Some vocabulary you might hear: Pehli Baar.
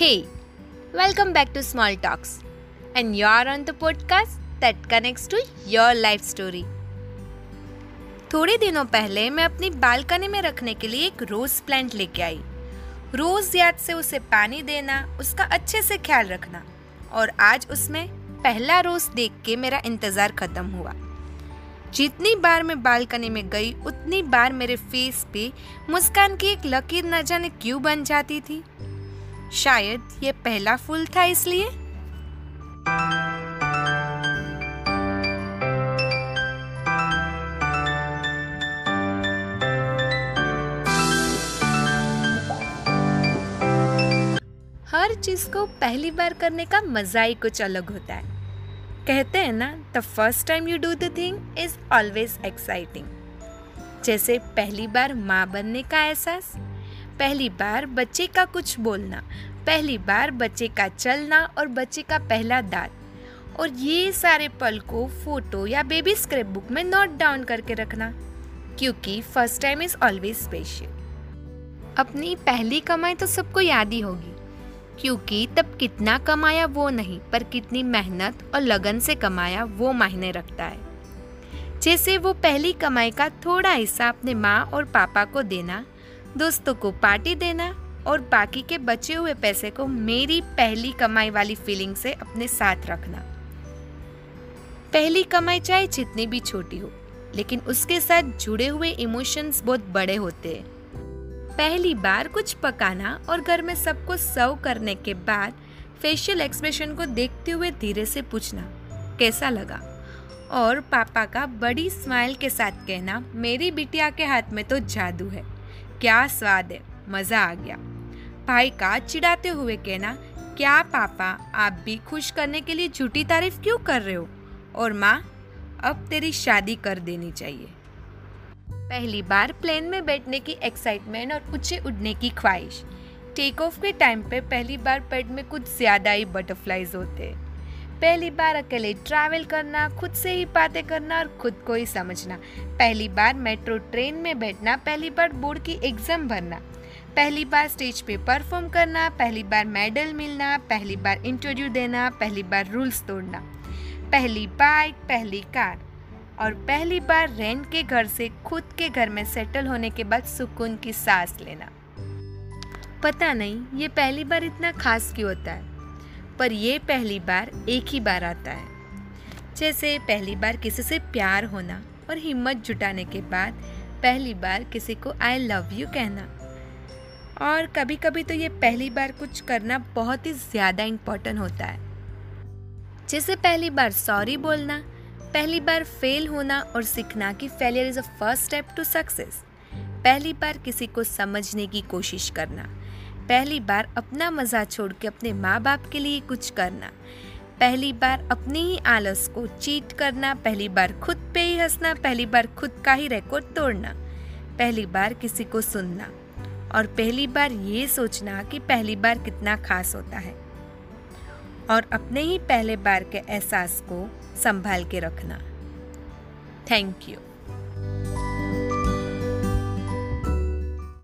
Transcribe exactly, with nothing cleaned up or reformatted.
Hey, welcome back to Small Talks, and you are on the podcast that connects to your life story. थोड़े दिनों पहले मैं अपनी balcony में रखने के लिए एक रोज प्लांट लेके आई। रोज याद से उसे पानी देना, उसका अच्छे से ख्याल रखना, और आज उसमें पहला रोज देख के मेरा इंतजार खत्म हुआ। जितनी बार मैं बालकनी में गई उतनी बार मेरे फेस पे मुस्कान की एक लकीर न जाने क्यों बन जाती थी। शायद ये पहला फूल था इसलिए। हर चीज को पहली बार करने का मजा ही कुछ अलग होता है। कहते हैं ना, the first time you do the thing is always exciting. जैसे पहली बार माँ बनने का एहसास, पहली बार बच्चे का कुछ बोलना, पहली बार बच्चे का चलना और बच्चे का पहला दांत, और ये सारे पल को फोटो या बेबी स्क्रैप बुक में नोट डाउन करके रखना, क्योंकि first time is always special. अपनी पहली कमाई तो सबको याद ही होगी, क्योंकि तब कितना कमाया वो नहीं, पर कितनी मेहनत और लगन से कमाया वो मायने रखता है। जैसे वो पहली कमाई का थोड़ा हिस्सा अपने माँ और पापा को देना, दोस्तों को पार्टी देना, और बाकी के बचे हुए पैसे को मेरी पहली कमाई वाली फीलिंग से अपने साथ रखना। पहली कमाई चाहे जितनी भी छोटी हो, लेकिन उसके साथ जुड़े हुए इमोशंस बहुत बड़े होते हैं। पहली बार कुछ पकाना और घर में सबको सर्व करने के बाद फेशियल एक्सप्रेशन को देखते हुए धीरे से पूछना कैसा लगा, और पापा का बड़ी स्माइल के साथ कहना मेरी बिटिया के हाथ में तो जादू है, क्या स्वाद है, मज़ा आ गया। भाई का चिढ़ाते हुए कहना क्या पापा आप भी खुश करने के लिए झूठी तारीफ क्यों कर रहे हो, और माँ अब तेरी शादी कर देनी चाहिए। पहली बार प्लेन में बैठने की एक्साइटमेंट और ऊंचे उड़ने की ख्वाहिश। टेक ऑफ के टाइम पे पहली बार पेट में कुछ ज़्यादा ही बटरफ्लाइज होते हैं। पहली बार अकेले ट्रैवल करना, खुद से ही बातें करना और खुद को ही समझना। पहली बार मेट्रो ट्रेन में बैठना, पहली बार बोर्ड की एग्ज़ाम भरना, पहली बार स्टेज पे परफॉर्म करना, पहली बार मेडल मिलना, पहली बार इंटरव्यू देना, पहली बार रूल्स तोड़ना, पहली बाइक, पहली कार, और पहली बार रेंट के घर से खुद के घर में सेटल होने के बाद सुकून की सांस लेना। पता नहीं ये पहली बार इतना खास क्यों होता है, पर ये पहली बार एक ही बार आता है। जैसे पहली बार किसी से प्यार होना और हिम्मत जुटाने के बाद पहली बार किसी को आई लव यू कहना, और कभी कभी तो ये पहली बार कुछ करना बहुत ही ज़्यादा इम्पोर्टेंट होता है। जैसे पहली बार सॉरी बोलना, पहली बार फेल होना और सीखना कि failure is a first step to success, पहली बार किसी को समझने की कोशिश करना, पहली बार अपना मज़ा छोड़ के अपने माँ बाप के लिए कुछ करना, पहली बार अपनी ही आलस को चीट करना, पहली बार खुद पे ही हंसना, पहली बार खुद का ही रिकॉर्ड तोड़ना, पहली बार किसी को सुनना, और पहली बार ये सोचना कि पहली बार कितना खास होता है, और अपने ही पहले बार के एहसास को संभाल के रखना। Thank you.